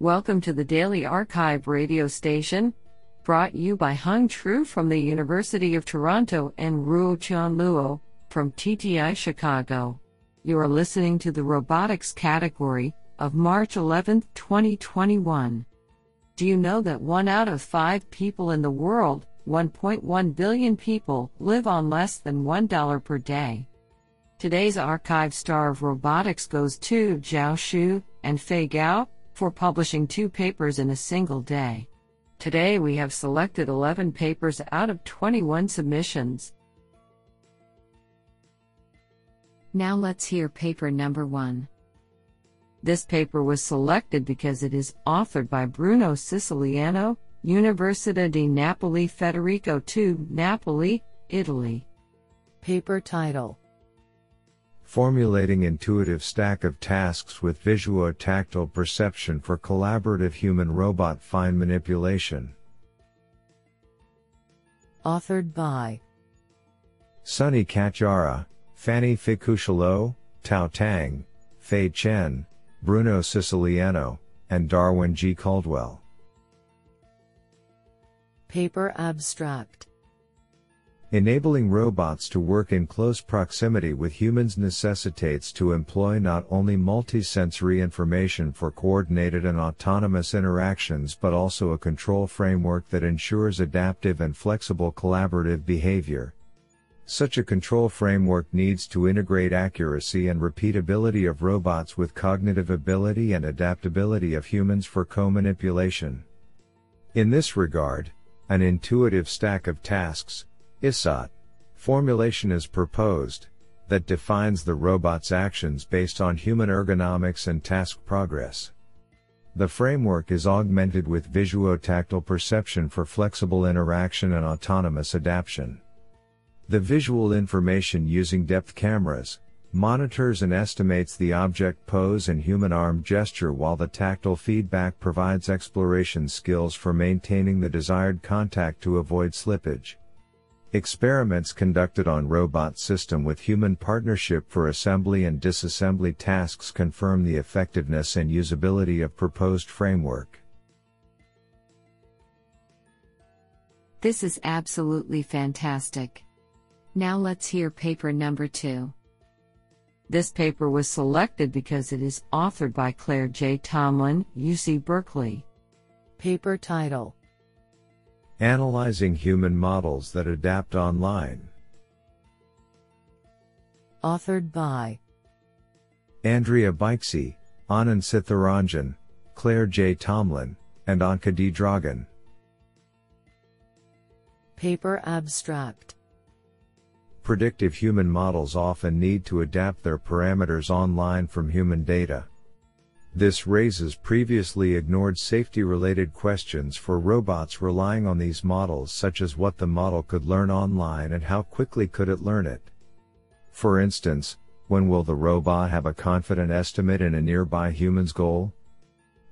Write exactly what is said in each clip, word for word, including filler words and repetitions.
Welcome to the Daily Archive radio station, brought you by Hung Tru from the University of Toronto and Ruo Chan Luo from T T I Chicago. You are listening to the robotics category of March eleventh, twenty twenty-one. Do you know that one out of five people in the world, one point one billion people, live on less than one dollar per day? Today's Archive Star of Robotics goes to Zhao Shu and Fei Gao for publishing two papers in a single day. Today we have selected eleven papers out of twenty-one submissions. Now let's hear paper number one. This paper was selected because it is authored by Bruno Siciliano, Università di Napoli Federico the Second, Napoli, Italy. Paper title: Formulating Intuitive Stack of Tasks with Visuo-Tactile Perception for Collaborative Human-Robot Fine Manipulation. Authored by Sonny Katiara, Fanny Ficucholo, Tao Tang, Fei Chen, Bruno Siciliano, and Darwin G. Caldwell. Paper abstract: Enabling robots to work in close proximity with humans necessitates to employ not only multisensory information for coordinated and autonomous interactions but also a control framework that ensures adaptive and flexible collaborative behavior. Such a control framework needs to integrate accuracy and repeatability of robots with cognitive ability and adaptability of humans for co-manipulation. In this regard, an intuitive stack of tasks, I S S O T, formulation is proposed, that defines the robot's actions based on human ergonomics and task progress. The framework is augmented with visuo-tactile perception for flexible interaction and autonomous adaptation. The visual information using depth cameras monitors and estimates the object pose and human arm gesture, while the tactile feedback provides exploration skills for maintaining the desired contact to avoid slippage. Experiments conducted on robot system with human partnership for assembly and disassembly tasks confirm the effectiveness and usability of proposed framework. This is absolutely fantastic. Now let's hear paper number two. This paper was selected because it is authored by Claire J. Tomlin, U C Berkeley. Paper title: Analyzing Human Models That Adapt Online. Authored by Andrea Bikesi, Anand Sitharanjan, Claire J. Tomlin, and Anca D. Dragan. Paper abstract: Predictive human models often need to adapt their parameters online from human data. This raises previously ignored safety-related questions for robots relying on these models, such as what the model could learn online and how quickly could it learn it. For instance, when will the robot have a confident estimate in a nearby human's goal?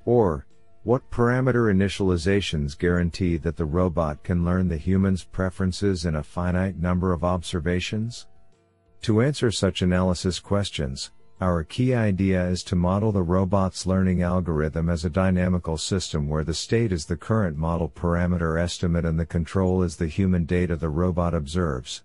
Or, what parameter initializations guarantee that the robot can learn the human's preferences in a finite number of observations? To answer such analysis questions, our key idea is to model the robot's learning algorithm as a dynamical system where the state is the current model parameter estimate and the control is the human data the robot observes.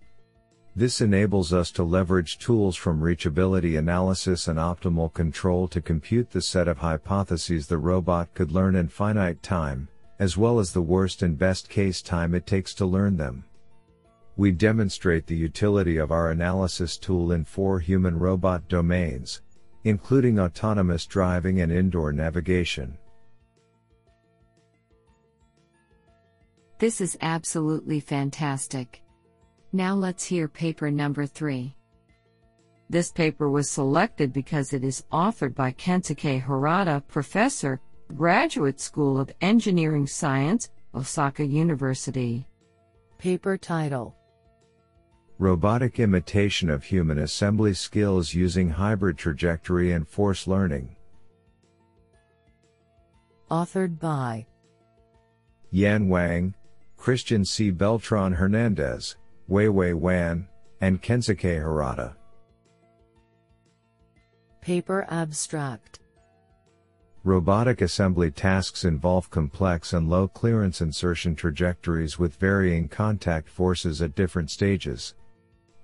This enables us to leverage tools from reachability analysis and optimal control to compute the set of hypotheses the robot could learn in finite time, as well as the worst and best case time it takes to learn them. We demonstrate the utility of our analysis tool in four human-robot domains, including autonomous driving and indoor navigation. This is absolutely fantastic. Now let's hear paper number three. This paper was selected because it is authored by Kensuke Harada, Professor, Graduate School of Engineering Science, Osaka University. Paper title: Robotic Imitation of Human Assembly Skills Using Hybrid Trajectory and Force Learning. Authored by Yan Wang, Christian C. Beltran Hernandez, Weiwei Wan, and Kensuke Harada. Paper abstract: Robotic assembly tasks involve complex and low clearance insertion trajectories with varying contact forces at different stages.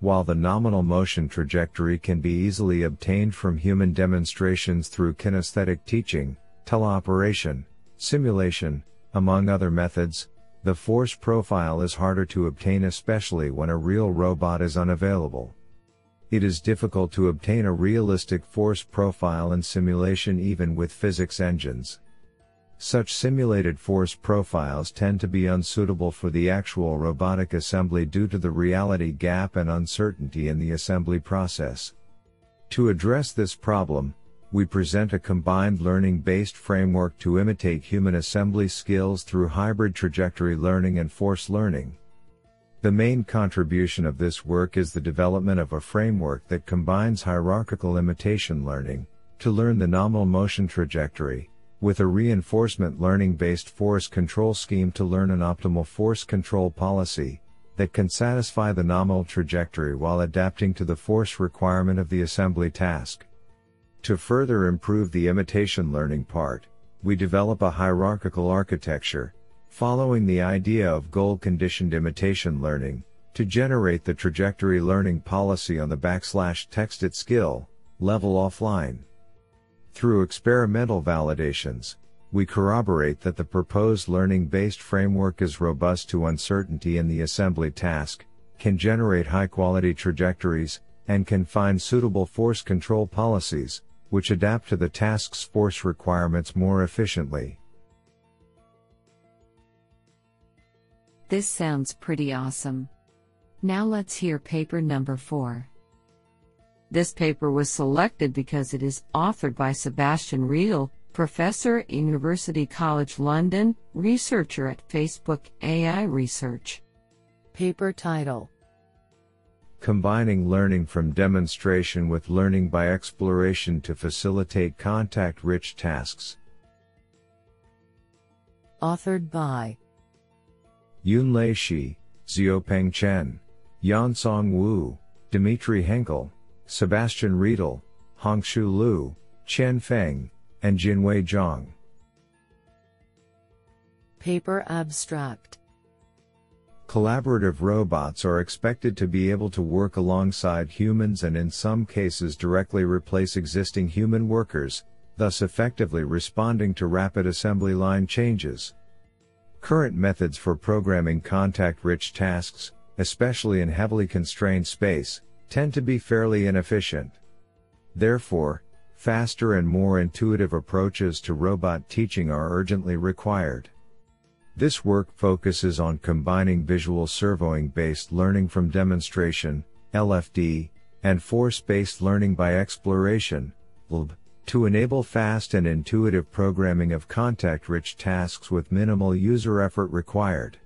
While the nominal motion trajectory can be easily obtained from human demonstrations through kinesthetic teaching, teleoperation, simulation, among other methods, the force profile is harder to obtain, especially when a real robot is unavailable. It is difficult to obtain a realistic force profile in simulation even with physics engines. Such simulated force profiles tend to be unsuitable for the actual robotic assembly due to the reality gap and uncertainty in the assembly process. To address this problem, we present a combined learning-based framework to imitate human assembly skills through hybrid trajectory learning and force learning. The main contribution of this work is the development of a framework that combines hierarchical imitation learning, to learn the nominal motion trajectory, with a reinforcement learning-based force control scheme to learn an optimal force control policy, that can satisfy the nominal trajectory while adapting to the force requirement of the assembly task. To further improve the imitation learning part, we develop a hierarchical architecture, following the idea of goal-conditioned imitation learning, to generate the trajectory learning policy on the backslash text at skill level offline. Through experimental validations, we corroborate that the proposed learning-based framework is robust to uncertainty in the assembly task, can generate high-quality trajectories, and can find suitable force control policies, which adapt to the task's force requirements more efficiently. This sounds pretty awesome. Now let's hear paper number four. This paper was selected because it is authored by Sebastian Riedel, professor at University College London, researcher at Facebook A I Research. Paper title: Combining learning from demonstration with learning by exploration to facilitate contact-rich tasks. Authored by Yunlei Shi, Xiaopeng Chen, Yansong Wu, Dmitry Henkel, Sebastian Riedel, Hongshu Liu, Chen Feng, and Jinwei Zhang. Paper abstract: Collaborative robots are expected to be able to work alongside humans and in some cases directly replace existing human workers, thus effectively responding to rapid assembly line changes. Current methods for programming contact-rich tasks, especially in heavily constrained space, tend to be fairly inefficient. Therefore, faster and more intuitive approaches to robot teaching are urgently required. This work focuses on combining visual servoing-based learning from demonstration, L F D, and force-based learning by exploration, L B, to enable fast and intuitive programming of contact-rich tasks with minimal user effort required.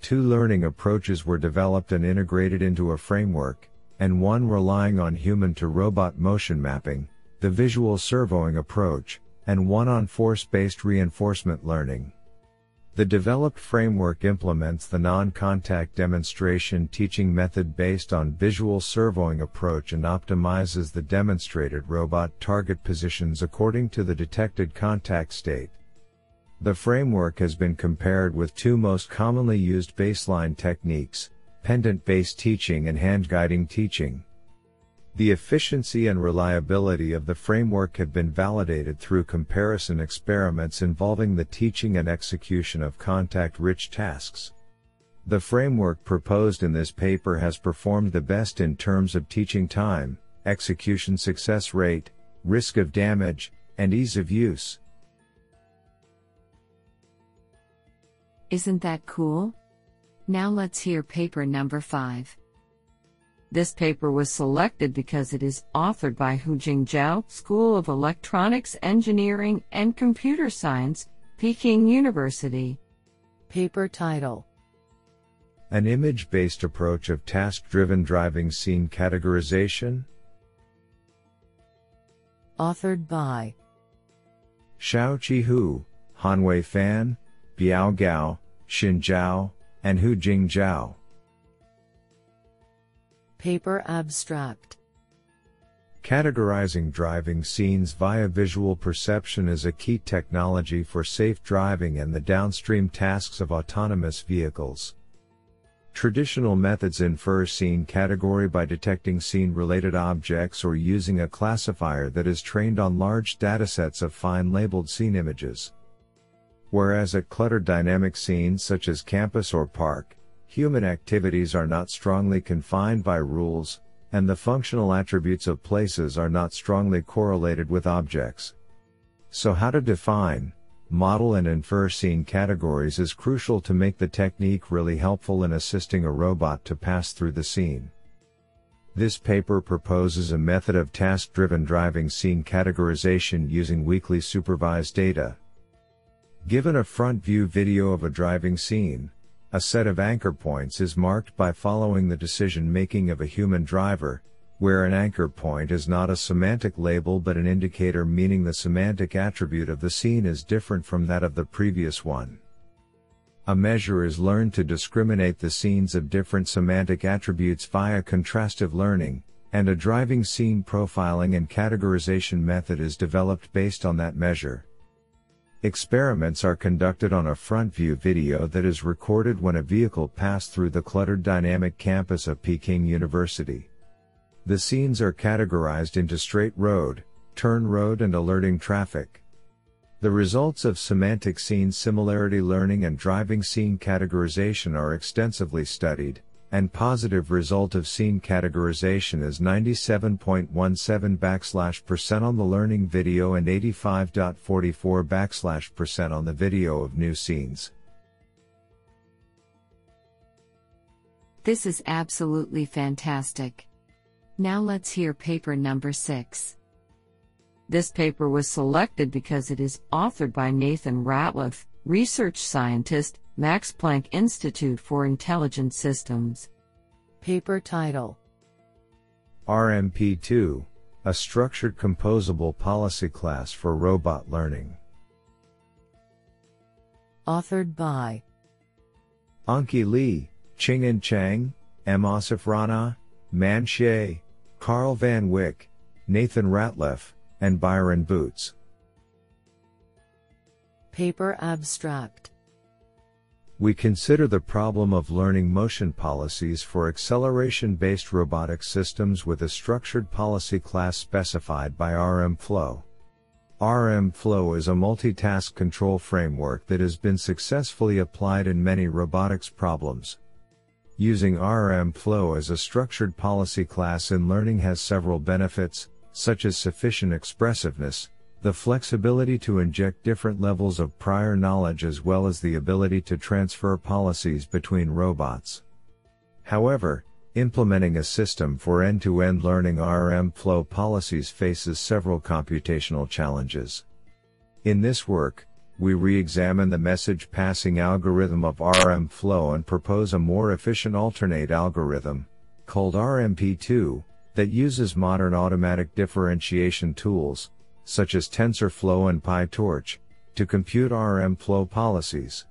Two learning approaches were developed and integrated into a framework, and one relying on human-to-robot motion mapping, the visual servoing approach, and one on force-based reinforcement learning. The developed framework implements the non-contact demonstration teaching method based on visual servoing approach and optimizes the demonstrated robot target positions according to the detected contact state. The framework has been compared with two most commonly used baseline techniques, pendant-based teaching and hand-guiding teaching. The efficiency and reliability of the framework have been validated through comparison experiments involving the teaching and execution of contact-rich tasks. The framework proposed in this paper has performed the best in terms of teaching time, execution success rate, risk of damage, and ease of use. Isn't that cool? Now let's hear paper number five. This paper was selected because it is authored by Hu Jingjiao, School of Electronics Engineering and Computer Science, Peking University. Paper title: An image-based approach of task-driven driving scene categorization. Authored by Xiaoqi Hu, Hanwei Fan, Biao Gao, Xin Zhao, and Hu Jingjiao. Paper abstract: Categorizing driving scenes via visual perception is a key technology for safe driving and the downstream tasks of autonomous vehicles. Traditional methods infer scene category by detecting scene-related objects or using a classifier that is trained on large datasets of fine-labeled scene images. Whereas at cluttered dynamic scenes such as campus or park, human activities are not strongly confined by rules, and the functional attributes of places are not strongly correlated with objects. So how to define, model and infer scene categories is crucial to make the technique really helpful in assisting a robot to pass through the scene. This paper proposes a method of task-driven driving scene categorization using weakly supervised data. Given a front-view video of a driving scene, a set of anchor points is marked by following the decision-making of a human driver, where an anchor point is not a semantic label but an indicator meaning the semantic attribute of the scene is different from that of the previous one. A measure is learned to discriminate the scenes of different semantic attributes via contrastive learning, and a driving scene profiling and categorization method is developed based on that measure. Experiments are conducted on a front-view video that is recorded when a vehicle passed through the cluttered dynamic campus of Peking University. The scenes are categorized into straight road, turn road and alerting traffic. The results of semantic scene similarity learning and driving scene categorization are extensively studied, and positive result of scene categorization is ninety-seven point one seven percent on the learning video and eighty-five point four four percent on the video of new scenes. This is absolutely fantastic. Now let's hear paper number six. This paper was selected because it is authored by Nathan Ratliff, research scientist, Max Planck Institute for Intelligent Systems. Paper title: R M P two, a structured composable policy class for robot learning. Authored by Anki Li, Qing'en Chang, M. Asif Rana, Man Xie, Carl Van Wyk, Nathan Ratliff, and Byron Boots. Paper abstract. We consider the problem of learning motion policies for acceleration-based robotic systems with a structured policy class specified by RMPflow. RMPflow is a multitask control framework that has been successfully applied in many robotics problems. Using RMPflow as a structured policy class in learning has several benefits, such as sufficient expressiveness, the flexibility to inject different levels of prior knowledge as well as the ability to transfer policies between robots. However, implementing a system for end-to-end learning RMPflow policies faces several computational challenges. In this work, we re-examine the message-passing algorithm of RMPflow and propose a more efficient alternate algorithm, called R M P two, that uses modern automatic differentiation tools, such as TensorFlow and PyTorch, to compute RMPflow policies.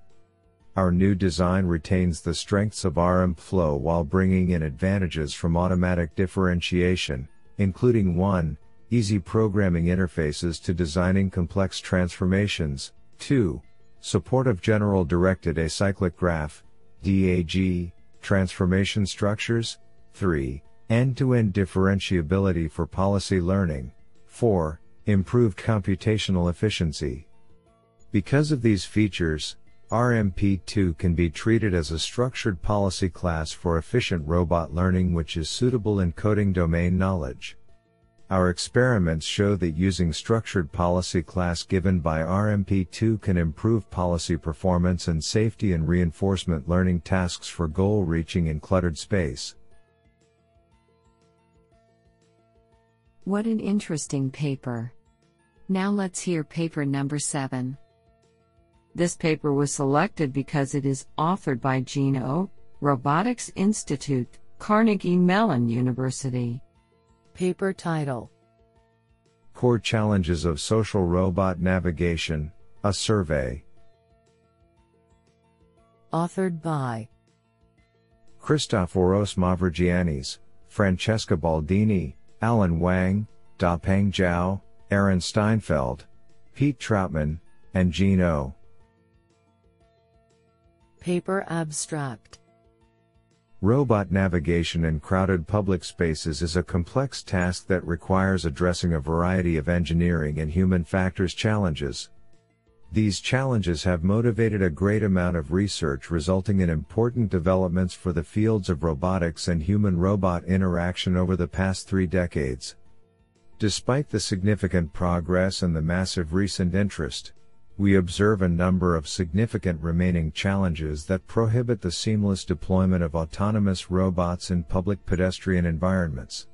Our new design retains the strengths of RMPflow while bringing in advantages from automatic differentiation, including one Easy programming interfaces to designing complex transformations, two Support of general directed acyclic graph D A G, transformation structures, three End-to-end differentiability for policy learning, four Improved computational efficiency. Because of these features, R M P two can be treated as a structured policy class for efficient robot learning which is suitable in coding domain knowledge. Our experiments show that using structured policy class given by R M P two can improve policy performance and safety in reinforcement learning tasks for goal reaching in cluttered space. What an interesting paper. Now let's hear paper number seven. This paper was selected because it is authored by Gene Oh, Robotics Institute, Carnegie Mellon University. Paper title: Core Challenges of Social Robot Navigation, a Survey. Authored by Christophoros Mavrogiannis, Francesca Baldini, Alan Wang, Dapeng Zhao, Aaron Steinfeld, Pete Troutman, and Jean O. Paper abstract. Robot navigation in crowded public spaces is a complex task that requires addressing a variety of engineering and human factors challenges. These challenges have motivated a great amount of research, resulting in important developments for the fields of robotics and human-robot interaction over the past three decades. Despite the significant progress and the massive recent interest, we observe a number of significant remaining challenges that prohibit the seamless deployment of autonomous robots in public pedestrian environments.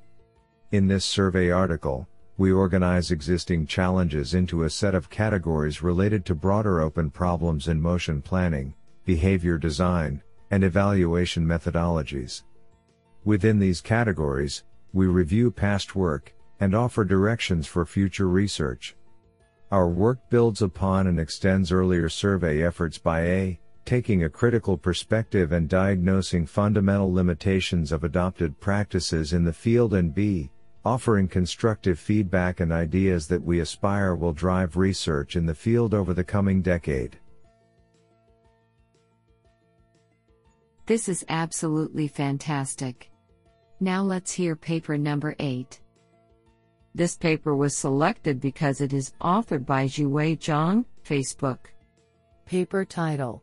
In this survey article, we organize existing challenges into a set of categories related to broader open problems in motion planning, behavior design, and evaluation methodologies. Within these categories, we review past work and offer directions for future research. Our work builds upon and extends earlier survey efforts by a taking a critical perspective and diagnosing fundamental limitations of adopted practices in the field, and b offering constructive feedback and ideas that we aspire will drive research in the field over the coming decade. This is absolutely fantastic. Now let's hear paper number eight. This paper was selected because it is authored by Zhiyue Zhang, Facebook. Paper title: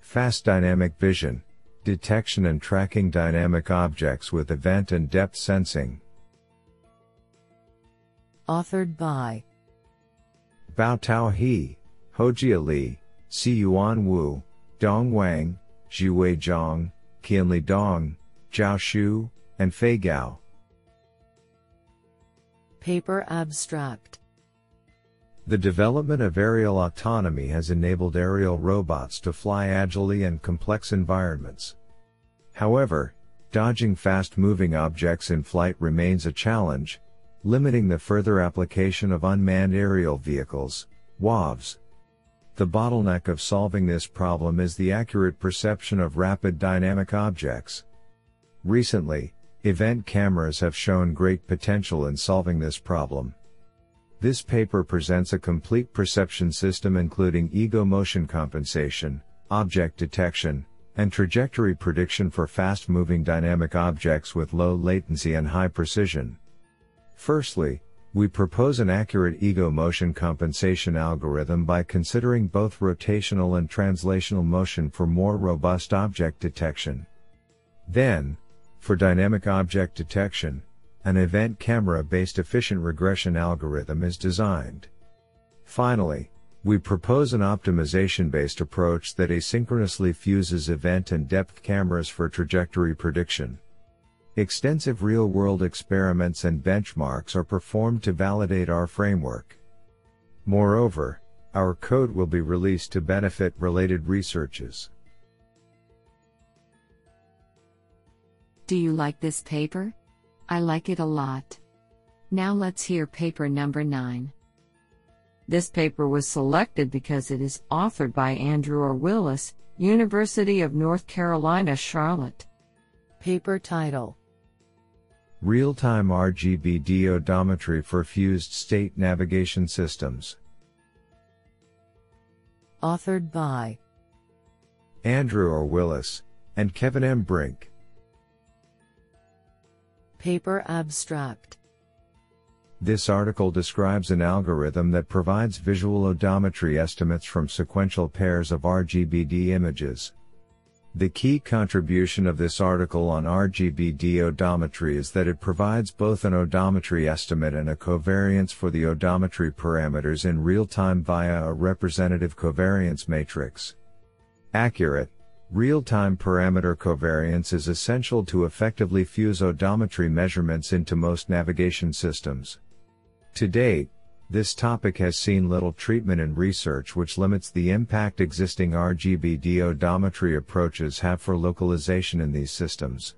Fast Dynamic Vision, Detection and Tracking Dynamic Objects with Event and Depth Sensing. Authored by Bao Tao He, Hojia Li, Siyuan Wu, Dong Wang, Zhiyue Zhang, Qianli Dong, Zhao Shu, and Fei Gao. Paper abstract. The development of aerial autonomy has enabled aerial robots to fly agilely in complex environments. However, dodging fast-moving objects in flight remains a challenge, limiting the further application of unmanned aerial vehicles, W A V s. The bottleneck of solving this problem is the accurate perception of rapid dynamic objects. Recently, event cameras have shown great potential in solving this problem. This paper presents a complete perception system including ego motion compensation, object detection, and trajectory prediction for fast-moving dynamic objects with low latency and high precision. Firstly, we propose an accurate ego motion compensation algorithm by considering both rotational and translational motion for more robust object detection. Then, for dynamic object detection, an event camera-based efficient regression algorithm is designed. Finally, we propose an optimization-based approach that asynchronously fuses event and depth cameras for trajectory prediction. Extensive real-world experiments and benchmarks are performed to validate our framework. Moreover, our code will be released to benefit related researches. Do you like this paper? I like it a lot. Now let's hear paper number nine. This paper was selected because it is authored by Andrew R. Willis, University of North Carolina, Charlotte. Paper title: Real-time R G B D odometry for fused state navigation systems. Authored by Andrew R. Willis and Kevin M. Brink. Paper abstract. This article describes an algorithm that provides visual odometry estimates from sequential pairs of R G B D images. The key contribution of this article on R G B D odometry is that it provides both an odometry estimate and a covariance for the odometry parameters in real time via a representative covariance matrix. Accurate, real-time parameter covariance is essential to effectively fuse odometry measurements into most navigation systems. To date, this topic has seen little treatment in research, which limits the impact existing R G B D odometry approaches have for localization in these systems.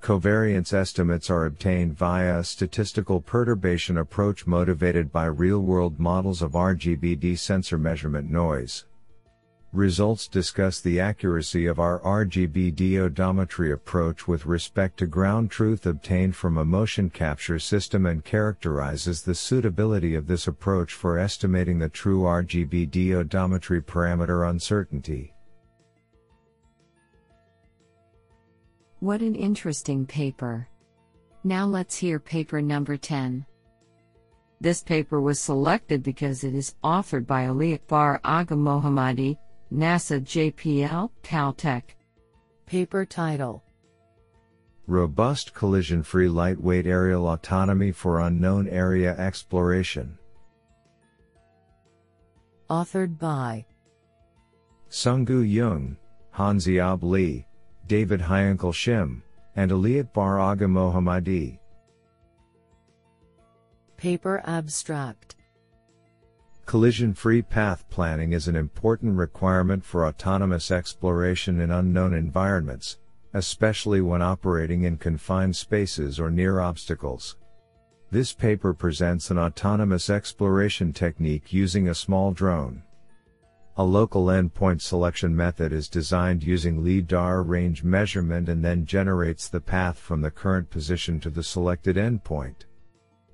Covariance estimates are obtained via a statistical perturbation approach motivated by real-world models of R G B D sensor measurement noise. results discuss the accuracy of our R G B D odometry approach with respect to ground truth obtained from a motion capture system and characterizes the suitability of this approach for estimating the true R G B D odometry parameter uncertainty. What an interesting paper. Now let's hear paper number ten. This paper was selected because it is authored by Ali-akbar Agha-mohammadi, NASA J P L, Caltech. Paper title: Robust Collision-Free Lightweight Aerial Autonomy for Unknown Area Exploration. Authored by Sunggu Jung, Hanziab Lee, David Hyankel Shim, and Ali-akbar Agha-mohammadi. Paper abstract: Collision-free path planning is an important requirement for autonomous exploration in unknown environments, especially when operating in confined spaces or near obstacles. This paper presents an autonomous exploration technique using a small drone. A local endpoint selection method is designed using LiDAR range measurement and then generates the path from the current position to the selected endpoint.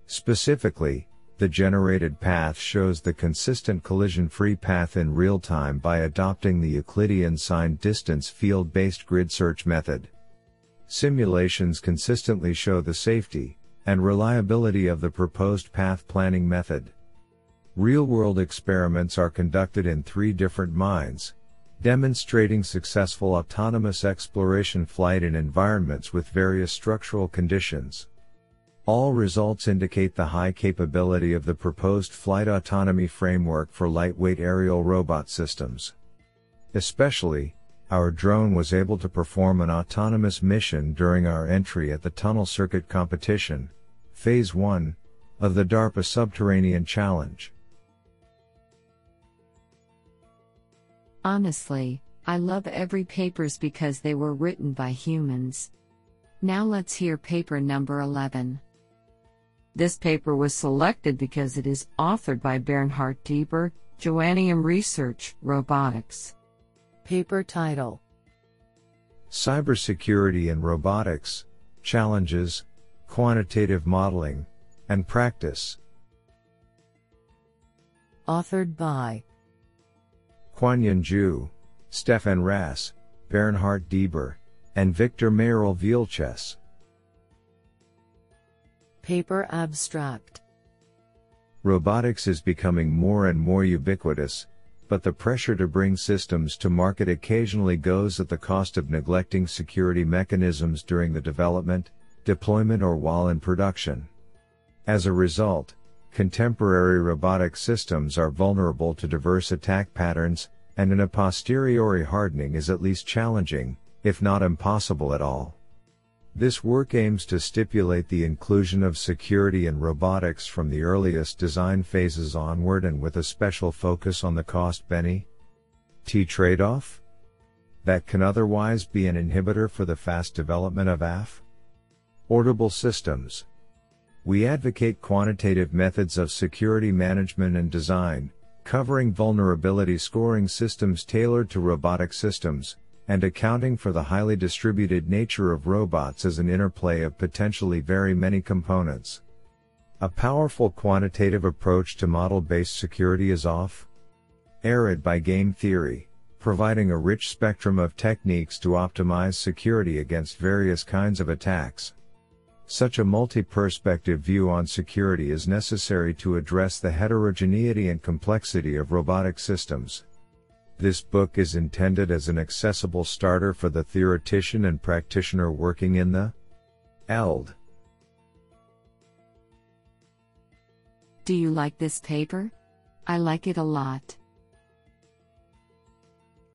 Specifically, the generated path shows the consistent collision-free path in real time by adopting the Euclidean signed distance field-based grid search method. Simulations consistently show the safety and reliability of the proposed path planning method. Real-world experiments are conducted in three different mines, demonstrating successful autonomous exploration flight in environments with various structural conditions. All results indicate the high capability of the proposed flight autonomy framework for lightweight aerial robot systems. Especially, our drone was able to perform an autonomous mission during our entry at the Tunnel Circuit Competition, Phase one, of the DARPA Subterranean Challenge. Honestly, I love every papers because they were written by humans. Now let's hear paper number eleven. This paper was selected because it is authored by Bernhard Dieber, Joanneum Research, Robotics. Paper title: Cybersecurity in Robotics, Challenges, Quantitative Modeling, and Practice. Authored by Quanyan Zhu, Stefan Rass, Bernhard Dieber, and Victor Mayoral-Vielches. Paper abstract: Robotics is becoming more and more ubiquitous, but the pressure to bring systems to market occasionally goes at the cost of neglecting security mechanisms during the development, deployment, or while in production. As a result, contemporary robotic systems are vulnerable to diverse attack patterns, and an a posteriori hardening is at least challenging, if not impossible at all. This work aims to stipulate the inclusion of security in robotics from the earliest design phases onward, and with a special focus on the cost-benefit trade-off that can otherwise be an inhibitor for the fast development of A F-ortable systems. We advocate quantitative methods of security management and design, covering vulnerability scoring systems tailored to robotic systems, and accounting for the highly distributed nature of robots as an interplay of potentially very many components. A powerful quantitative approach to model-based security is often aided by game theory, providing a rich spectrum of techniques to optimize security against various kinds of attacks. Such a multi-perspective view on security is necessary to address the heterogeneity and complexity of robotic systems. This book is intended as an accessible starter for the theoretician and practitioner working in the field. Do you like this paper? I like it a lot.